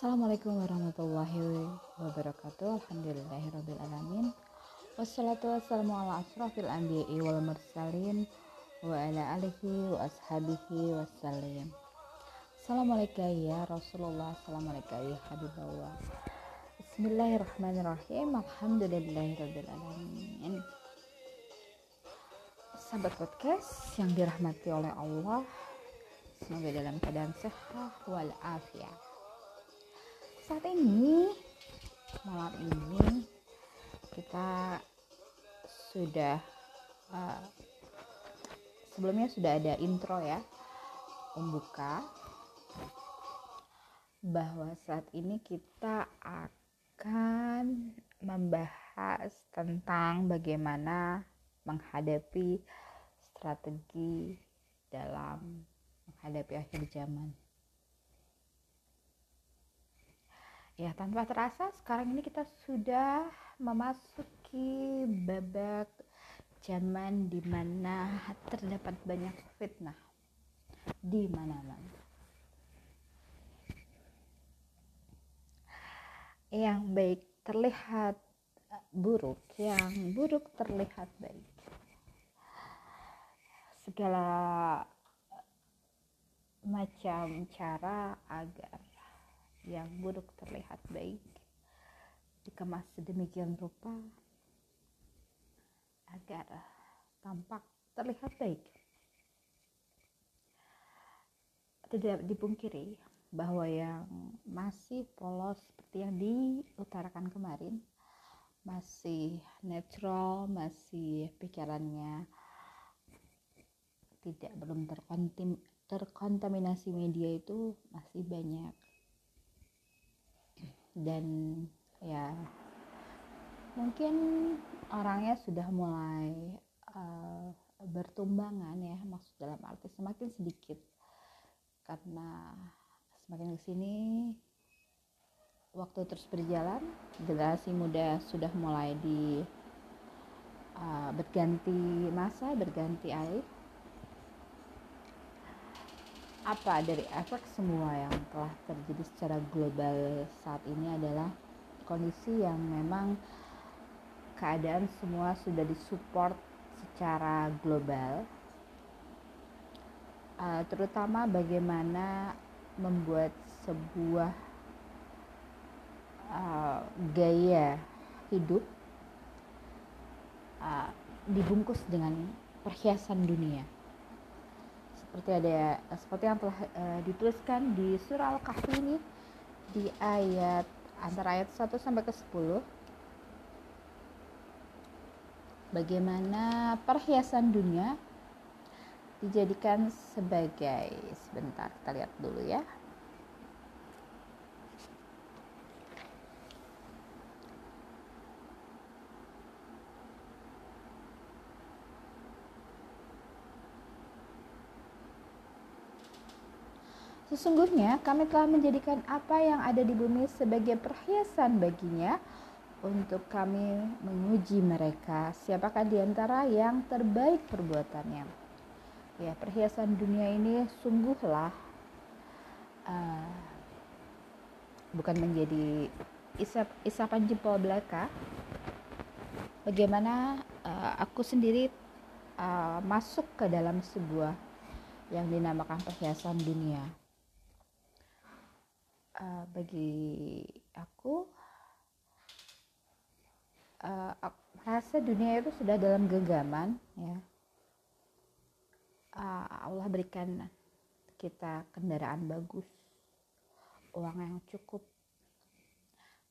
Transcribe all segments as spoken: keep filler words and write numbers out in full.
Assalamualaikum warahmatullahi wabarakatuh. Alhamdulillahirabbil alamin. Wassalatu wassalamu ala asyrafil anbiya'i wal mursalin wa ala alihi wa ashabihi wassalim. Assalamualaikum ya Rasulullah, assalamualaikum ya Habibullah. Bismillahirrahmanirrahim. Alhamdulillahirabbil alamin. Sahabat podcast yang dirahmati oleh Allah, semoga dalam keadaan sehat wal afiat. Saat ini, malam ini kita sudah uh, sebelumnya sudah ada intro ya, pembuka, bahwa saat ini kita akan membahas tentang bagaimana menghadapi strategi dalam menghadapi akhir zaman. Ya, tanpa terasa sekarang ini kita sudah memasuki babak zaman di mana terdapat banyak fitnah di mana-mana. Yang baik terlihat buruk, yang buruk terlihat baik. Segala macam cara agar yang buruk terlihat baik dikemas sedemikian rupa agar tampak terlihat baik. Tidak dipungkiri bahwa yang masih polos seperti yang diutarakan kemarin, masih natural, masih pikirannya tidak belum terkontim, terkontaminasi media itu masih banyak. Dan ya mungkin orangnya sudah mulai uh, bertumbangan ya, maksud dalam arti semakin sedikit, karena semakin kesini waktu terus berjalan, generasi muda sudah mulai di uh, berganti masa, berganti air. Apa dari efek semua yang telah terjadi secara global saat ini adalah kondisi yang memang keadaan semua sudah disupport secara global, uh, terutama bagaimana membuat sebuah uh, gaya hidup uh, dibungkus dengan perhiasan dunia. Seperti ada seperti yang telah uh, dituliskan di surah Al-Kahfi ini, di ayat antara ayat satu sampai ke sepuluh, bagaimana perhiasan dunia dijadikan sebagai, sebentar kita lihat dulu ya. Sesungguhnya kami telah menjadikan apa yang ada di bumi sebagai perhiasan baginya untuk kami menguji mereka siapakah di antara yang terbaik perbuatannya. Ya, perhiasan dunia ini sungguhlah uh, bukan menjadi isap, isapan jempol belaka. Bagaimana uh, aku sendiri uh, masuk ke dalam sebuah yang dinamakan perhiasan dunia. Uh, bagi aku, uh, rasa dunia itu sudah dalam genggaman ya. uh, Allah berikan kita kendaraan bagus, uang yang cukup,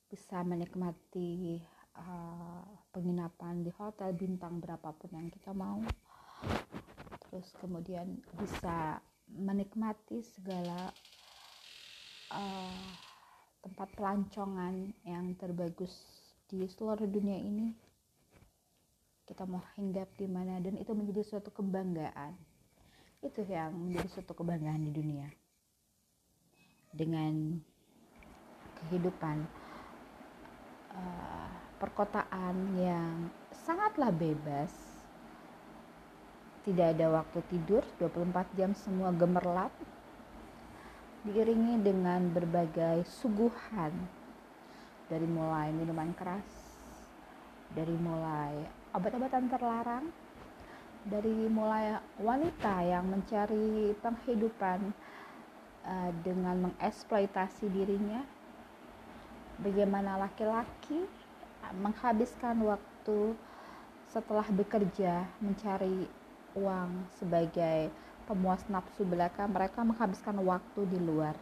bisa menikmati uh, penginapan di hotel bintang berapapun yang kita mau, terus kemudian bisa menikmati segala Uh, tempat pelancongan yang terbagus di seluruh dunia ini. Kita mau hinggap di mana, dan itu menjadi suatu kebanggaan. Itu yang menjadi suatu kebanggaan di dunia. Dengan kehidupan uh, perkotaan yang sangatlah bebas, tidak ada waktu tidur, dua puluh empat jam semua gemerlap. diiringi dengan berbagai suguhan, dari mulai minuman keras, dari mulai obat-obatan terlarang, dari mulai wanita yang mencari penghidupan uh, dengan mengeksploitasi dirinya, bagaimana laki-laki menghabiskan waktu setelah bekerja mencari uang sebagai pemuas nafsu belaka. Mereka menghabiskan waktu di luar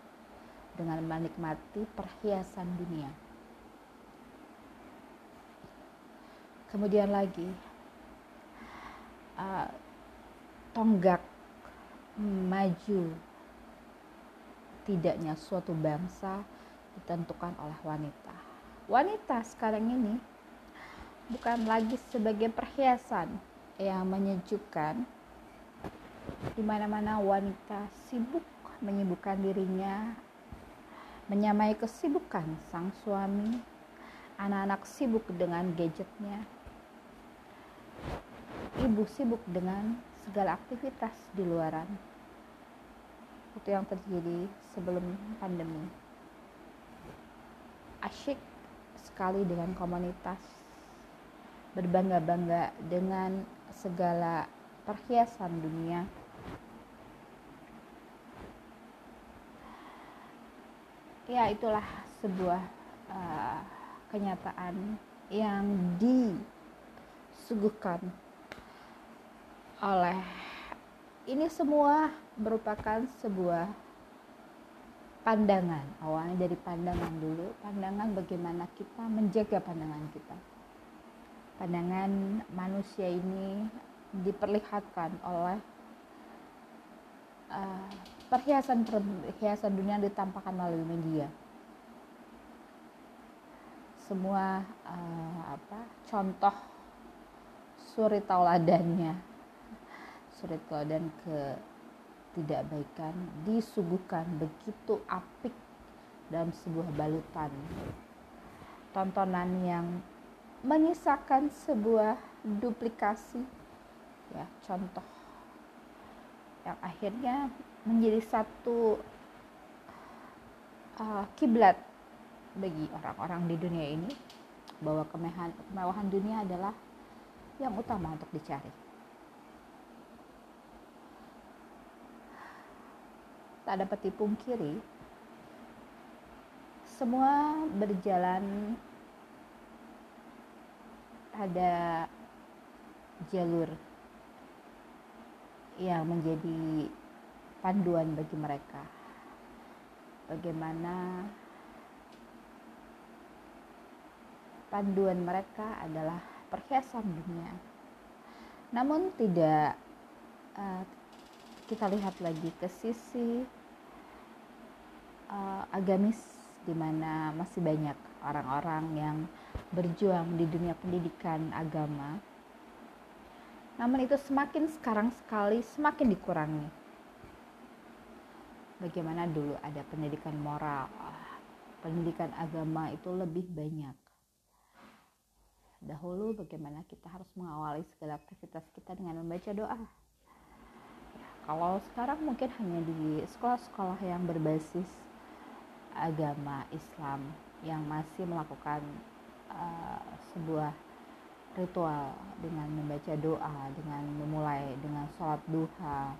dengan menikmati perhiasan dunia. Kemudian lagi uh, tonggak maju tidaknya suatu bangsa ditentukan oleh wanita. Wanita sekarang ini bukan lagi sebagai perhiasan yang menyejukkan, di mana-mana wanita sibuk menyibukkan dirinya, menyamai kesibukan sang suami. Anak-anak sibuk dengan gadgetnya, ibu sibuk dengan segala aktivitas di luaran. Itu yang terjadi sebelum pandemi. Asyik sekali dengan komunitas, berbangga-bangga dengan segala perhiasan dunia. Ya, itulah sebuah uh, kenyataan yang disuguhkan oleh ini. Semua merupakan sebuah pandangan, awalnya dari pandangan dulu, pandangan bagaimana kita menjaga pandangan kita. Pandangan manusia ini diperlihatkan oleh Uh, perhiasan perhiasan dunia yang ditampakkan melalui media. Semua uh, apa contoh suri tauladannya, suri tauladan ketidakbaikan disuguhkan begitu apik dalam sebuah balutan tontonan yang menyisakan sebuah duplikasi, ya, contoh yang akhirnya menjadi satu uh, kiblat bagi orang-orang di dunia ini, bahwa kemewahan, kemewahan dunia adalah yang utama untuk dicari. Tak dapat dipungkiri, semua berjalan pada jalur yang menjadi panduan bagi mereka, bagaimana panduan mereka adalah perhiasan dunia. Namun tidak uh, kita lihat lagi ke sisi uh, agamis, di mana masih banyak orang-orang yang berjuang di dunia pendidikan agama. Namun itu semakin sekarang sekali semakin dikurangi. Bagaimana dulu ada pendidikan moral, pendidikan agama itu lebih banyak. Dahulu bagaimana kita harus mengawali segala aktivitas kita dengan membaca doa. Ya, kalau sekarang mungkin hanya di sekolah-sekolah yang berbasis agama Islam yang masih melakukan uh, sebuah ritual dengan membaca doa, dengan memulai dengan sholat duha,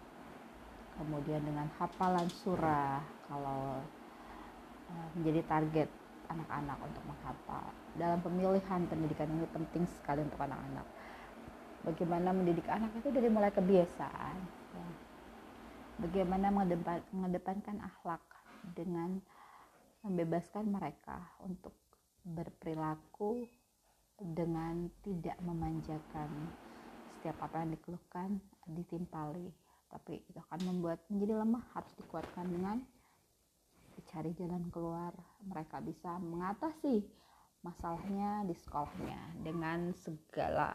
kemudian dengan hafalan surah kalau menjadi target anak-anak untuk menghafal. Dalam pemilihan pendidikan ini penting sekali untuk anak-anak, bagaimana mendidik anak itu dari mulai kebiasaan, ya. Bagaimana mengedepan, mengedepankan akhlak dengan membebaskan mereka untuk berperilaku dengan tidak memanjakan. Setiap apa yang dikeluhkan ditimpali, tapi itu akan membuat menjadi lemah. Harus dikuatkan dengan dicari jalan keluar. Mereka bisa mengatasi masalahnya di sekolahnya dengan segala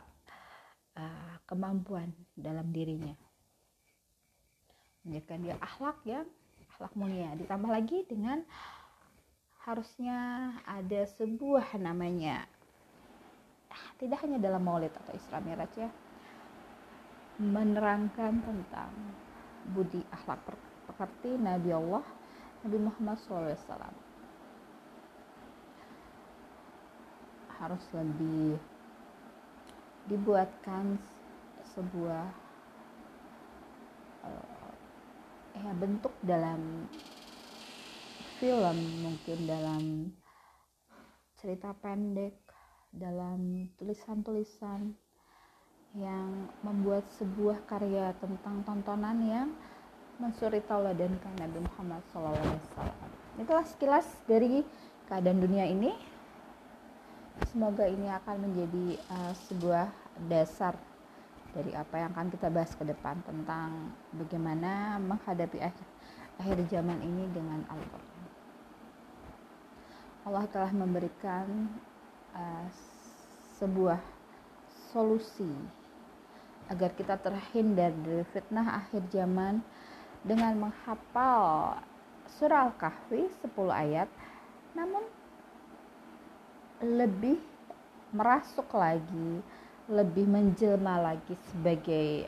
uh, kemampuan dalam dirinya, menjadikan dia akhlak yang akhlak mulia. Ditambah lagi dengan harusnya ada sebuah namanya, tidak hanya dalam maulid atau Isra Miraj, ya, menerangkan tentang budi akhlak pekerti Nabi Allah Nabi Muhammad shallallahu alaihi wasallam. Harus lebih dibuatkan sebuah uh, ya bentuk dalam film, mungkin dalam cerita pendek, dalam tulisan-tulisan yang membuat sebuah karya tentang tontonan yang mensuri tauladankan Nabi Muhammad shallallahu alaihi wasallam. Itulah sekilas dari keadaan dunia ini. Semoga ini akan menjadi uh, sebuah dasar dari apa yang akan kita bahas ke depan tentang bagaimana menghadapi akhir, akhir zaman ini dengan Al-Quran. Allah telah memberikan uh, sebuah solusi agar kita terhindar dari fitnah akhir zaman dengan menghafal surah Al-Kahfi sepuluh ayat, namun lebih merasuk lagi, lebih menjelma lagi sebagai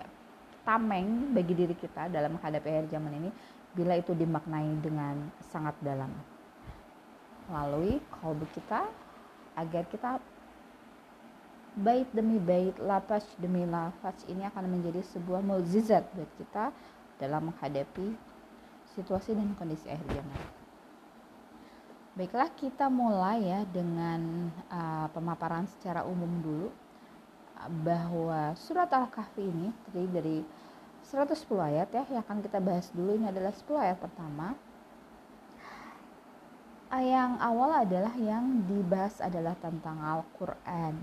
tameng bagi diri kita dalam menghadapi akhir zaman ini bila itu dimaknai dengan sangat dalam melalui qalbu kita, agar kita bait demi bait, lapas demi lapas ini akan menjadi sebuah mukjizat buat kita dalam menghadapi situasi dan kondisi akhir zaman. Baiklah, kita mulai ya dengan uh, pemaparan secara umum dulu, bahwa surat Al-Kahfi ini terdiri dari seratus sepuluh ayat ya, yang akan kita bahas dulu. Ini adalah sepuluh ayat pertama. Yang awal adalah yang dibahas adalah tentang Al-Quran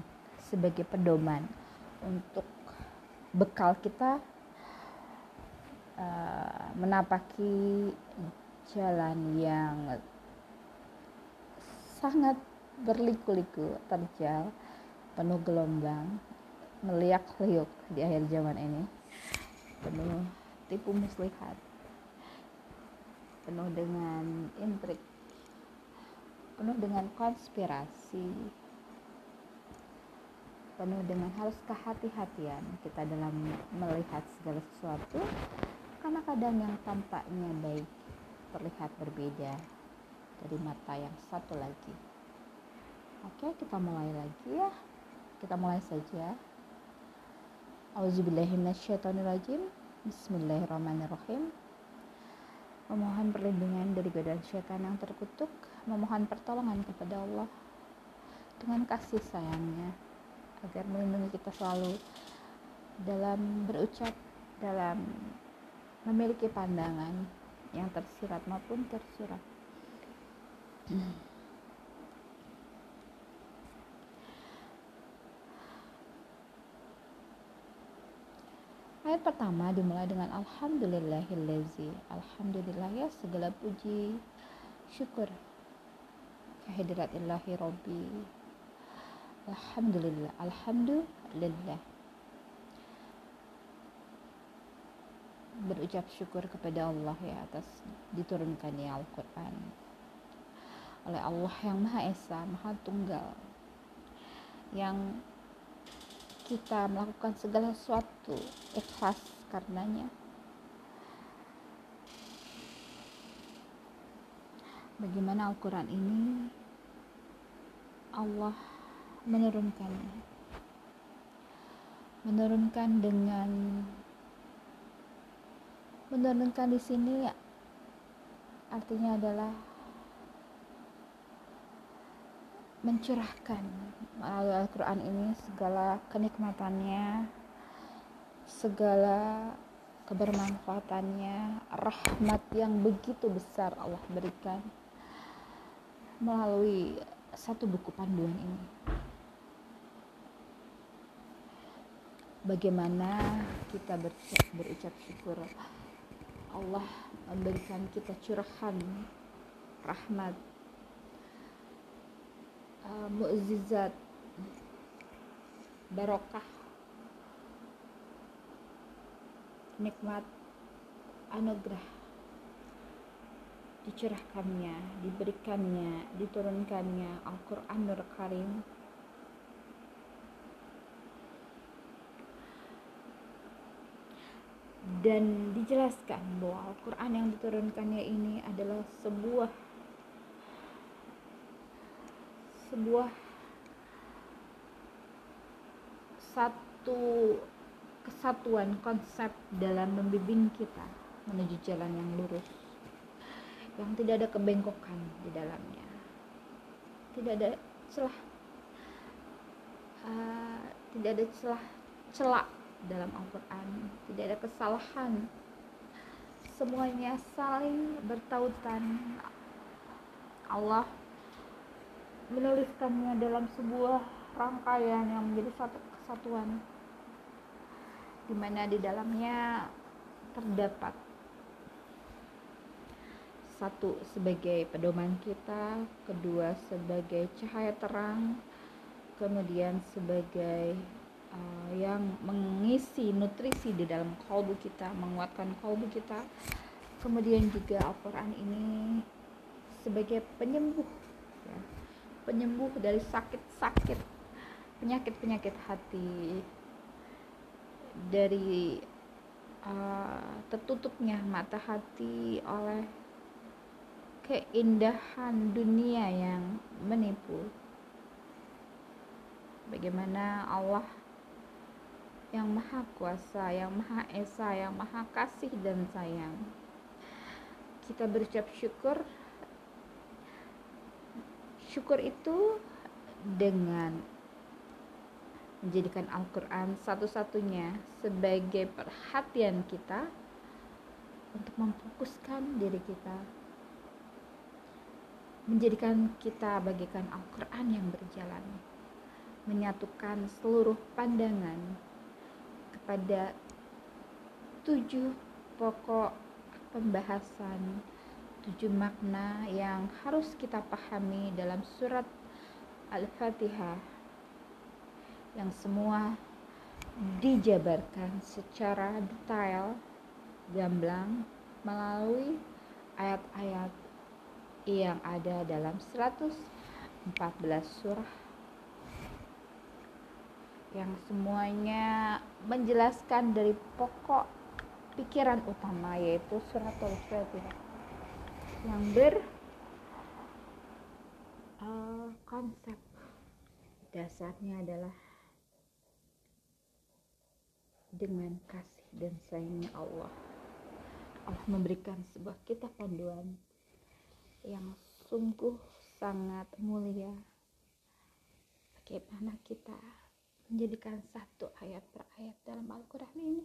sebagai pedoman untuk bekal kita uh, menapaki jalan yang sangat berliku-liku, terjal, penuh gelombang, meliak-liuk di akhir zaman ini, penuh tipu muslihat, penuh dengan intrik, penuh dengan konspirasi, penuh dengan harus kehati-hatian kita dalam melihat segala sesuatu, karena kadang yang tampaknya baik terlihat berbeda dari mata yang satu lagi. Oke, kita mulai lagi ya. Kita mulai saja. Auzubillahiminasyaitonirrajim. Bismillahirrahmanirrahim. Memohon perlindungan dari godaan syaitan yang terkutuk, memohon pertolongan kepada Allah dengan kasih sayangnya agar melindungi kita selalu dalam berucap, dalam memiliki pandangan yang tersirat maupun tersurat. Ayat pertama dimulai dengan Alhamdulillahillazi. Alhamdulillah ya, segala puji, syukur kehadirat-Ilahi Rabbi. Alhamdulillah, Alhamdulillah, berucap syukur kepada Allah ya atas diturunkannya Al-Quran oleh Allah yang Maha Esa, Maha Tunggal, yang kita melakukan segala sesuatu ikhlas karenanya. Bagaimana Al-Quran ini Allah menurunkannya, menurunkan dengan menurunkan di sini artinya adalah mencurahkan melalui Al-Quran ini segala kenikmatannya, segala kebermanfaatannya, rahmat yang begitu besar Allah berikan melalui satu buku panduan ini. Bagaimana kita berucap, berucap syukur Allah memberikan kita curahan rahmat, Uh, mukjizat, barokah, nikmat, anugerah dicurahkannya, diberikannya, diturunkannya Al-Quran Nur Karim dan dijelaskan bahwa Al-Quran yang diturunkannya ini adalah sebuah sebuah satu kesatuan konsep dalam membimbing kita menuju jalan yang lurus, yang tidak ada kebengkokan di dalamnya, tidak ada celah uh, tidak ada celah celak dalam Al-Quran, tidak ada kesalahan, semuanya saling bertautan. Allah menuliskannya dalam sebuah rangkaian yang menjadi satu kesatuan, di mana di dalamnya terdapat satu sebagai pedoman kita, kedua sebagai cahaya terang, kemudian sebagai uh, yang mengisi nutrisi di dalam kalbu kita, menguatkan kalbu kita, kemudian juga Al-Quran ini sebagai penyembuh ya. Penyembuh dari sakit-sakit, penyakit-penyakit hati, dari uh, tertutupnya mata hati oleh keindahan dunia yang menipu. Bagaimana Allah yang Maha Kuasa, yang Maha Esa, yang Maha Kasih dan Sayang, kita berucap syukur. Syukur itu dengan menjadikan Al-Quran satu-satunya sebagai perhatian kita untuk memfokuskan diri kita, menjadikan kita bagaikan Al-Quran yang berjalan, menyatukan seluruh pandangan kepada tujuh pokok pembahasan, tujuh makna yang harus kita pahami dalam surat Al-Fatihah, yang semua dijabarkan secara detail, gamblang, melalui ayat-ayat yang ada dalam seratus empat belas surah, yang semuanya menjelaskan dari pokok pikiran utama, yaitu surat Al-Fatihah, yang ber uh, konsep dasarnya adalah dengan kasih dan sayangnya Allah. Allah memberikan sebuah kitab panduan yang sungguh sangat mulia, bagaimana kita menjadikan satu ayat per ayat dalam Al-Quran ini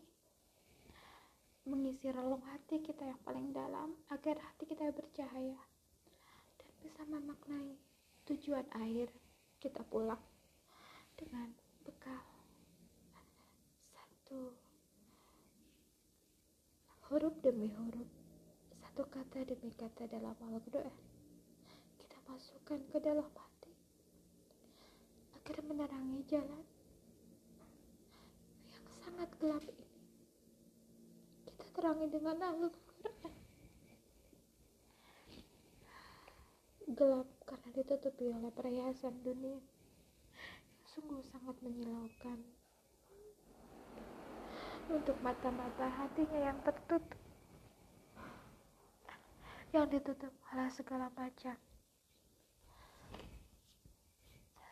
mengisi relung hati kita yang paling dalam, agar hati kita bercahaya dan bisa memaknai tujuan akhir kita pulang dengan bekal satu huruf demi huruf, satu kata demi kata dalam Al-Quran kita masukkan ke dalam hati agar menerangi jalan yang sangat gelap ini. Terangi dengan Al-Quran, gelap karena ditutupi oleh perhiasan dunia yang sungguh sangat menyilaukan untuk mata-mata hatinya yang tertutup, yang ditutup oleh segala macam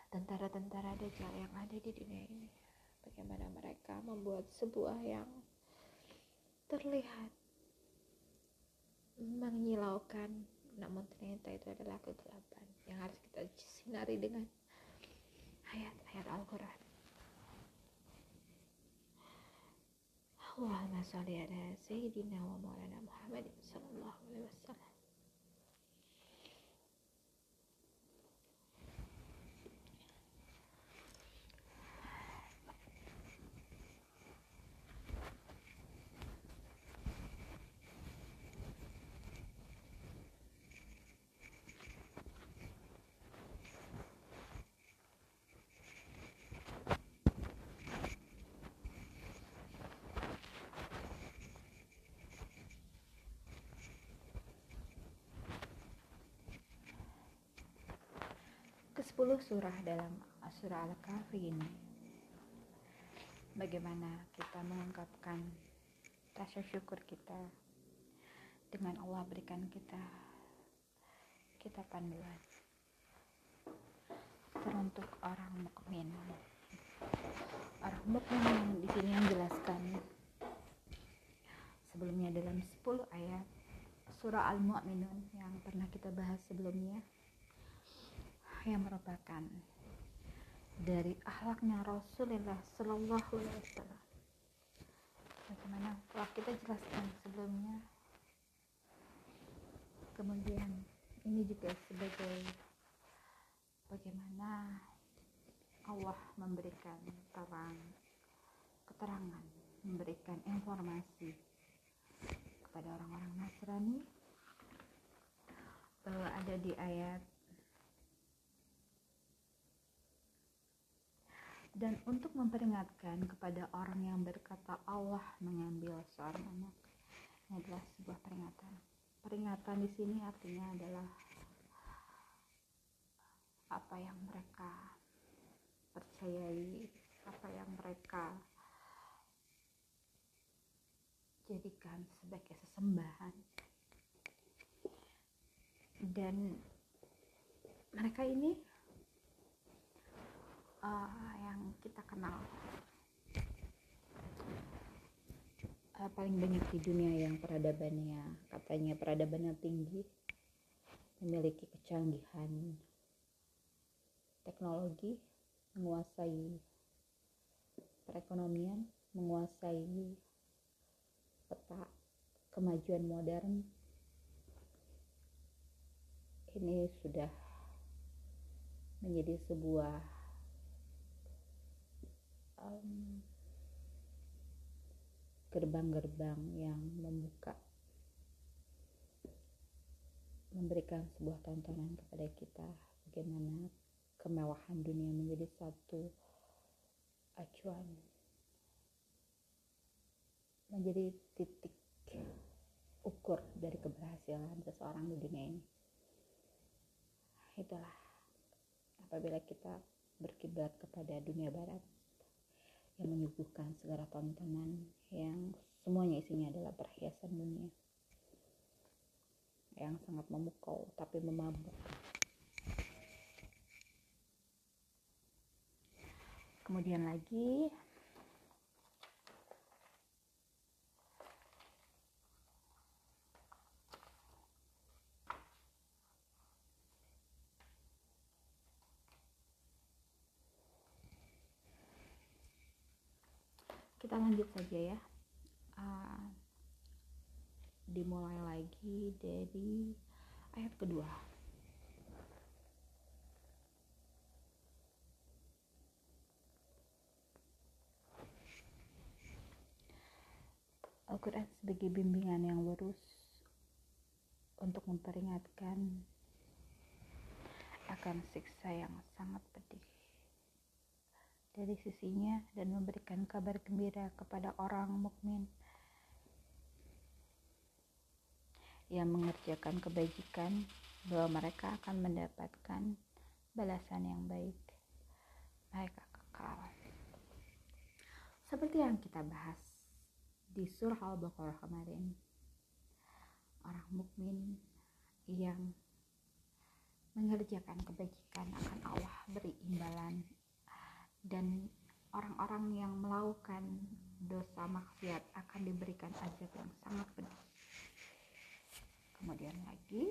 tentara-tentara dajjal yang ada di dunia ini. Bagaimana mereka membuat sebuah yang terlihat menyilaukan, namun ternyata itu adalah kegelapan yang harus kita sinari dengan ayat-ayat Al-Quran. Allahumma sholli ala sayyidina wa maulana Muhammadin sallallahu alaihi wasallam. sepuluh surah dalam surah Al-Kahfi ini, bagaimana kita mengungkapkan rasa syukur kita dengan Allah berikan kita kita panduan teruntuk orang mukmin. Orang mukmin di sini yang jelaskan sebelumnya dalam sepuluh ayat surah Al-Mu'minun yang pernah kita bahas sebelumnya, yang merupakan dari akhlaknya Rasulullah Sallallahu Alaihi Wasallam. Bagaimana telah kita jelaskan sebelumnya. Kemudian ini juga sebagai bagaimana Allah memberikan terang keterangan, memberikan informasi kepada orang-orang Nasrani bahwa ada di ayat, dan untuk memperingatkan kepada orang yang berkata Allah mengambil seorang anak. Ini adalah sebuah peringatan. Peringatan di sini artinya adalah apa yang mereka percayai, apa yang mereka jadikan sebagai sesembahan, dan mereka ini Uh, yang kita kenal uh, paling banyak di dunia, yang peradabannya katanya peradabannya tinggi, memiliki kecanggihan teknologi, menguasai perekonomian, menguasai peta kemajuan modern. Ini sudah menjadi sebuah Um, gerbang-gerbang yang membuka, memberikan sebuah tontonan kepada kita bagaimana kemewahan dunia menjadi satu acuan, menjadi titik ukur dari keberhasilan seseorang di dunia ini. Itulah apabila kita berkiblat kepada dunia barat yang menyuguhkan segala tontonan yang semuanya isinya adalah perhiasan dunia yang sangat memukau tapi memabuk. Kemudian lagi kita lanjut saja ya, uh, dimulai lagi dari ayat kedua. Al-Quran sebagai bimbingan yang lurus untuk memperingatkan akan siksa yang sangat pedih dari sisinya dan memberikan kabar gembira kepada orang mukmin yang mengerjakan kebajikan bahwa mereka akan mendapatkan balasan yang baik, mereka kekal. Seperti yang kita bahas di surah Al-Baqarah kemarin, orang mukmin yang mengerjakan kebajikan akan Allah beri imbalan, dan orang-orang yang melakukan dosa maksiat akan diberikan azab yang sangat pedih. Kemudian lagi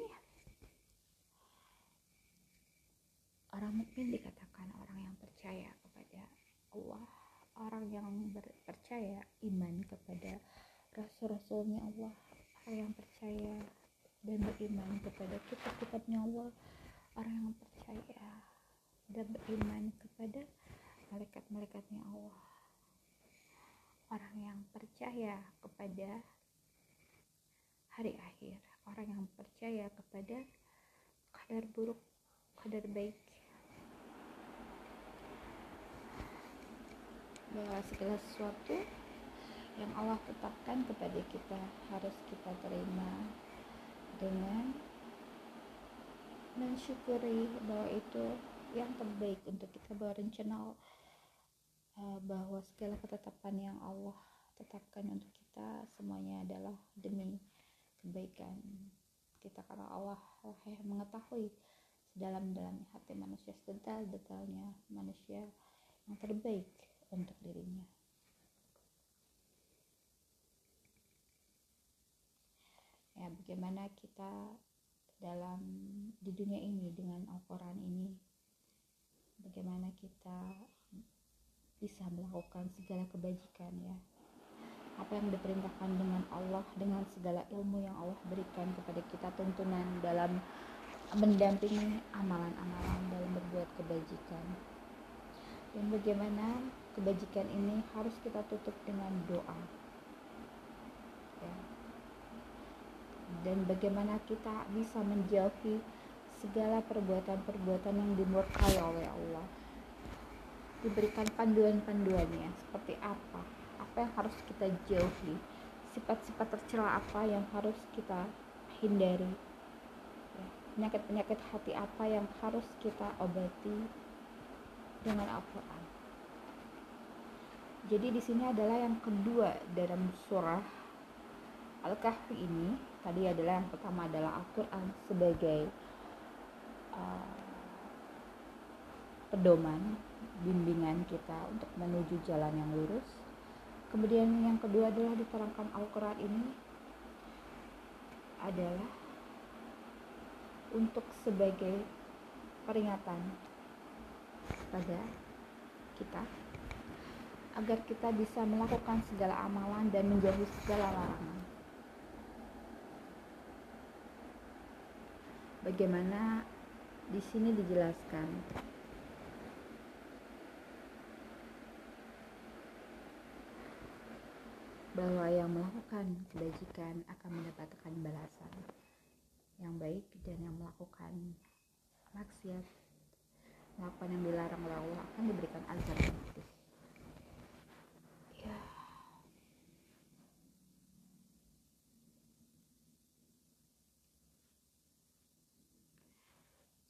orang mukmin dikatakan orang yang percaya kepada Allah, orang yang percaya iman kepada rasul-rasulnya Allah, orang yang percaya dan beriman kepada kitab-kitabnya Allah, orang yang percaya dan beriman kepada malaikat-malaikatnya Allah, orang yang percaya kepada hari akhir, orang yang percaya kepada kadar buruk, kadar baik, bahwa segala sesuatu yang Allah tetapkan kepada kita harus kita terima dengan mensyukuri bahwa itu yang terbaik untuk kita, bahwa rencana, bahwa segala ketetapan yang Allah tetapkan untuk kita kita semuanya adalah demi kebaikan kita, karena Allah yang mengetahui sedalam-dalam hati manusia, sedetail-detailnya manusia yang terbaik untuk dirinya. Ya, bagaimana kita dalam di dunia ini dengan Al-Quran ini, bagaimana kita bisa melakukan segala kebajikan, ya, apa yang diperintahkan dengan Allah, dengan segala ilmu yang Allah berikan kepada kita, tuntunan dalam mendampingi amalan-amalan dalam berbuat kebajikan. Dan bagaimana kebajikan ini harus kita tutup dengan doa, ya. Dan bagaimana kita bisa menjauhi segala perbuatan-perbuatan yang dimurkai oleh Allah, diberikan panduan-panduannya seperti apa, apa yang harus kita jauhi, sifat-sifat tercela apa yang harus kita hindari, penyakit-penyakit hati apa yang harus kita obati dengan Al-Quran. Jadi di sini adalah yang kedua dalam surah Al-Kahfi ini. Tadi adalah yang pertama adalah Al-Quran sebagai uh, pedoman bimbingan kita untuk menuju jalan yang lurus. Kemudian yang kedua adalah diterangkan Al-Quran ini adalah untuk sebagai peringatan kepada kita agar kita bisa melakukan segala amalan dan menjauhi segala larangan. Bagaimana di sini dijelaskan bahwa yang melakukan kebajikan akan mendapatkan balasan yang baik, dan yang melakukan maksiat, melakukan yang dilarang oleh Allah akan diberikan azab yang pedih. Ya.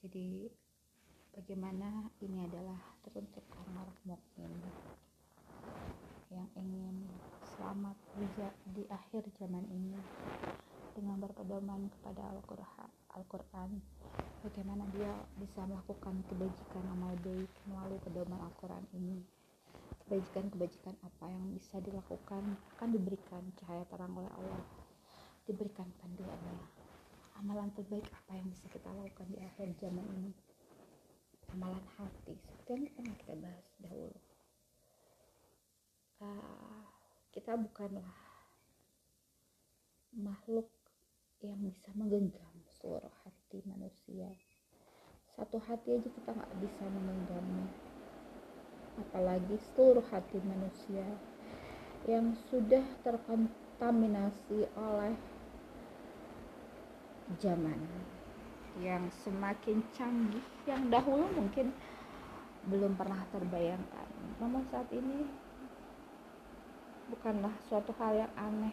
Jadi bagaimana ini adalah teruntuk orang-orang mukmin yang ingin selamat di akhir zaman ini dengan berpedoman kepada Al-Quran, bagaimana dia bisa melakukan kebajikan amal baik melalui pedoman Al-Quran ini. Kebajikan-kebajikan apa yang bisa dilakukan akan diberikan cahaya terang oleh Allah, diberikan panduannya. Amalan terbaik apa yang bisa kita lakukan di akhir zaman ini, amalan hati seperti yang pernah kita bahas dahulu. Uh, kita bukanlah makhluk yang bisa menggenggam seluruh hati manusia. Satu hati aja kita gak bisa menggenggamnya, apalagi seluruh hati manusia yang sudah terkontaminasi oleh zaman yang semakin canggih, yang dahulu mungkin belum pernah terbayangkan, namun saat ini bukanlah suatu hal yang aneh.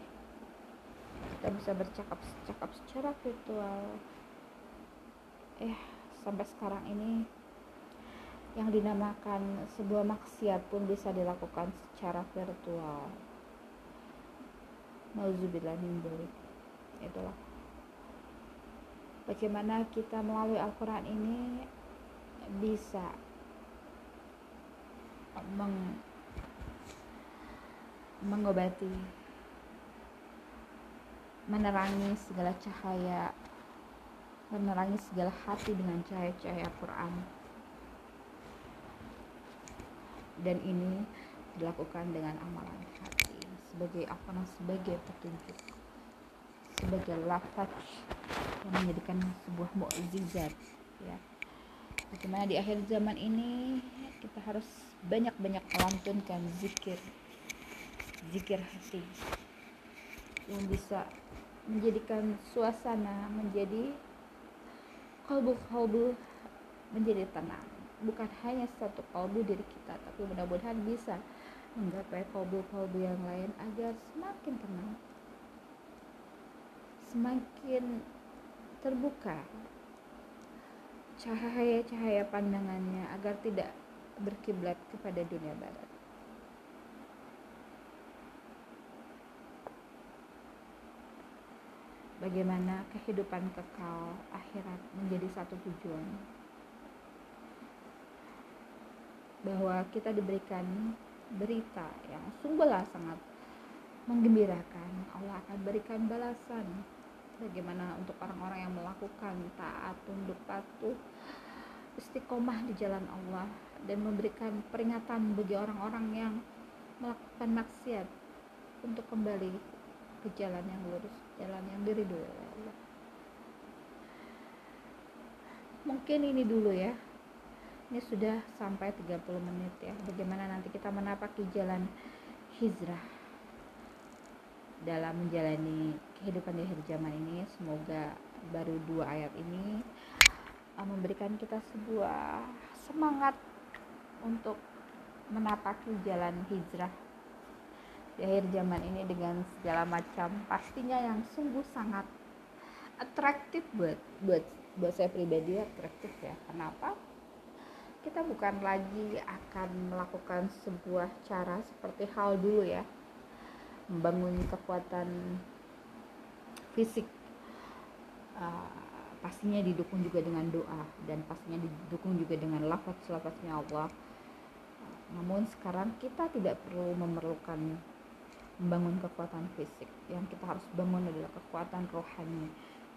Kita bisa bercakap-cakap secara virtual. Eh, sampai sekarang ini yang dinamakan sebuah maksiat pun bisa dilakukan secara virtual. Nauzubillah min dzalik. Itulah bagaimana kita melalui Al-Quran ini bisa meng mengobati, menerangi segala cahaya, menerangi segala hati dengan cahaya-cahaya Quran. Dan ini dilakukan dengan amalan hati sebagai apa? Sebagai petunjuk, sebagai lafaz yang menjadikan sebuah mukjizat, ya. Bagaimana di akhir zaman ini kita harus banyak-banyak melantunkan zikir, zikir hati yang bisa menjadikan suasana menjadi kalbu-kalbu, menjadi tenang. Bukan hanya satu kalbu diri kita, tapi mudah-mudahan bisa menggapai kalbu-kalbu yang lain agar semakin tenang, semakin terbuka cahaya-cahaya pandangannya agar tidak berkiblat kepada dunia barat. bagaimana kehidupan kekal akhirat menjadi satu tujuan, bahwa kita diberikan berita yang sungguhlah sangat menggembirakan. Allah akan berikan balasan bagaimana untuk orang-orang yang melakukan taat, tunduk patuh, istiqomah di jalan Allah, dan memberikan peringatan bagi orang-orang yang melakukan maksiat untuk kembali ke jalan yang lurus, jalan yang diridhoi oleh Allah. Mungkin ini dulu ya, ini sudah sampai tiga puluh menit ya, bagaimana nanti kita menapaki jalan hijrah dalam menjalani kehidupan di akhir zaman ini. Semoga baru dua ayat ini memberikan kita sebuah semangat untuk menapaki jalan hijrah di akhir zaman ini dengan segala macam pastinya yang sungguh sangat atraktif buat buat buat saya pribadi, atraktif ya. Kenapa? Kita bukan lagi akan melakukan sebuah cara seperti hal dulu ya, membangun kekuatan fisik, uh, pastinya didukung juga dengan doa dan pastinya didukung juga dengan lafaz-lafaznya Allah. Namun sekarang kita tidak perlu memerlukan membangun kekuatan fisik, yang kita harus bangun adalah kekuatan rohani.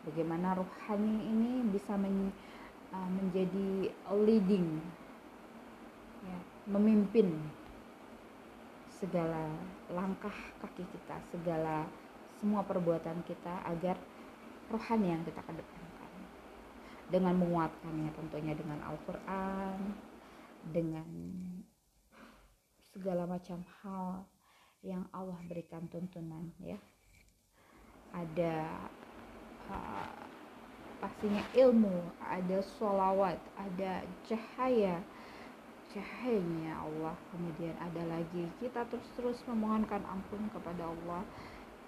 Bagaimana rohani ini bisa men, uh, menjadi leading ya, memimpin segala langkah kaki kita, segala semua perbuatan kita, agar rohani yang kita kedepankan dengan menguatkannya tentunya dengan Al-Quran, dengan segala macam hal yang Allah berikan tuntunan ya. Ada uh, pastinya ilmu, ada sholawat, ada cahaya cahayanya Allah, kemudian ada lagi kita terus-terus memohonkan ampun kepada Allah,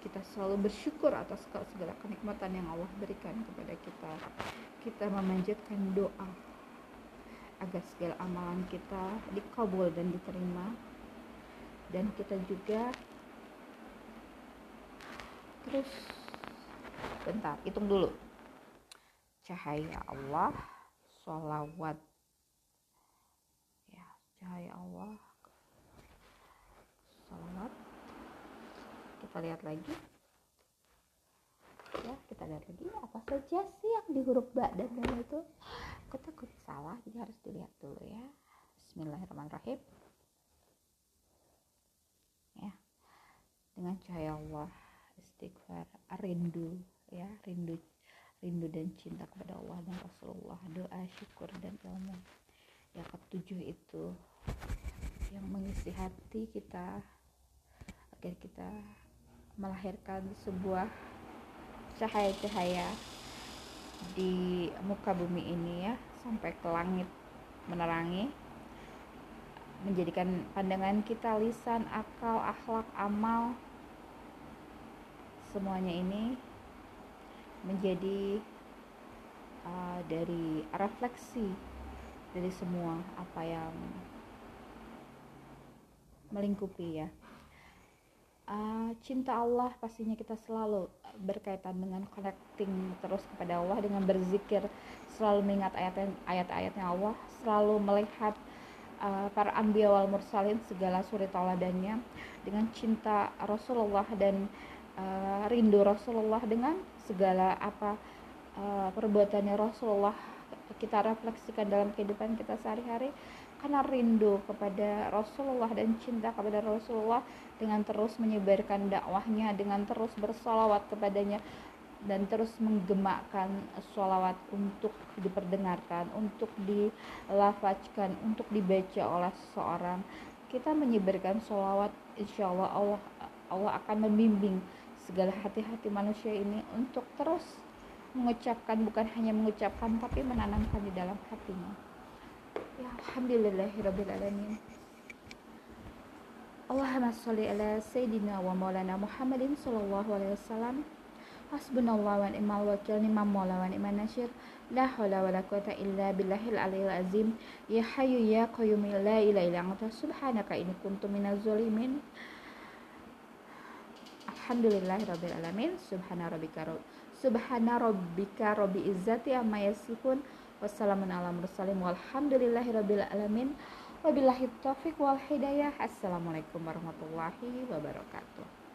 kita selalu bersyukur atas segala kenikmatan yang Allah berikan kepada kita, kita memanjatkan doa agar segala amalan kita dikabul dan diterima, dan kita juga terus bentar, hitung dulu, cahaya Allah, sholawat ya, cahaya Allah, sholawat, kita lihat lagi ya, kita lihat lagi apa saja sih yang di huruf ba dan ba itu. Aku takut salah, jadi harus dilihat dulu ya. Bismillahirrahmanirrahim ya, dengan cahaya Allah, istighfar, rindu ya, rindu rindu dan cinta kepada Allah dan Rasulullah, doa, syukur, dan ilmu. Ya, ketujuh itu yang mengisi hati kita agar kita melahirkan sebuah cahaya-cahaya di muka bumi ini ya, sampai ke langit, menerangi, menjadikan pandangan kita, lisan, akal, akhlak, amal, semuanya ini menjadi uh, dari refleksi dari semua apa yang melingkupi ya. Uh, cinta Allah pastinya kita selalu berkaitan dengan connecting terus kepada Allah, dengan berzikir, selalu mengingat ayat-ayat, ayat-ayatnya Allah, selalu melihat uh, para anbiya wal mursalin, segala suri tauladannya, dengan cinta Rasulullah dan uh, rindu Rasulullah, dengan segala apa uh, perbuatannya Rasulullah kita refleksikan dalam kehidupan kita sehari-hari, karena rindu kepada Rasulullah dan cinta kepada Rasulullah, dengan terus menyebarkan dakwahnya, dengan terus bersolawat kepadanya, dan terus menggemakan solawat untuk diperdengarkan, untuk dilafazkan, untuk dibaca oleh seorang. Kita menyebarkan solawat, insya Allah Allah, Allah akan membimbing segala hati-hati manusia ini untuk terus mengucapkan, bukan hanya mengucapkan tapi menanamkan di dalam hatinya. Ya, alhamdulillahirrabbilalamin. Allahumma sholli ala sayyidina wa maulana Muhammadin sallallahu alaihi wasallam. Hasbunallahu wa ni'mal wakil, ni'mal maula wa ni'man nasir. La haula wa la quwata illa billahil aliyil azim. Ya hayyu ya qayyum, la ilaha illa anta subhanaka inni kuntu minaz zalimin. Alhamdulillahirrabbilalamin. Subhana rabbika Subhana rabbika rabbil izzati amma yasifun. Wassalamun ala mursalin walhamdulillahirabbil alamin. Wabillahi taufiq wal hidayah. Assalamualaikum warahmatullahi wabarakatuh.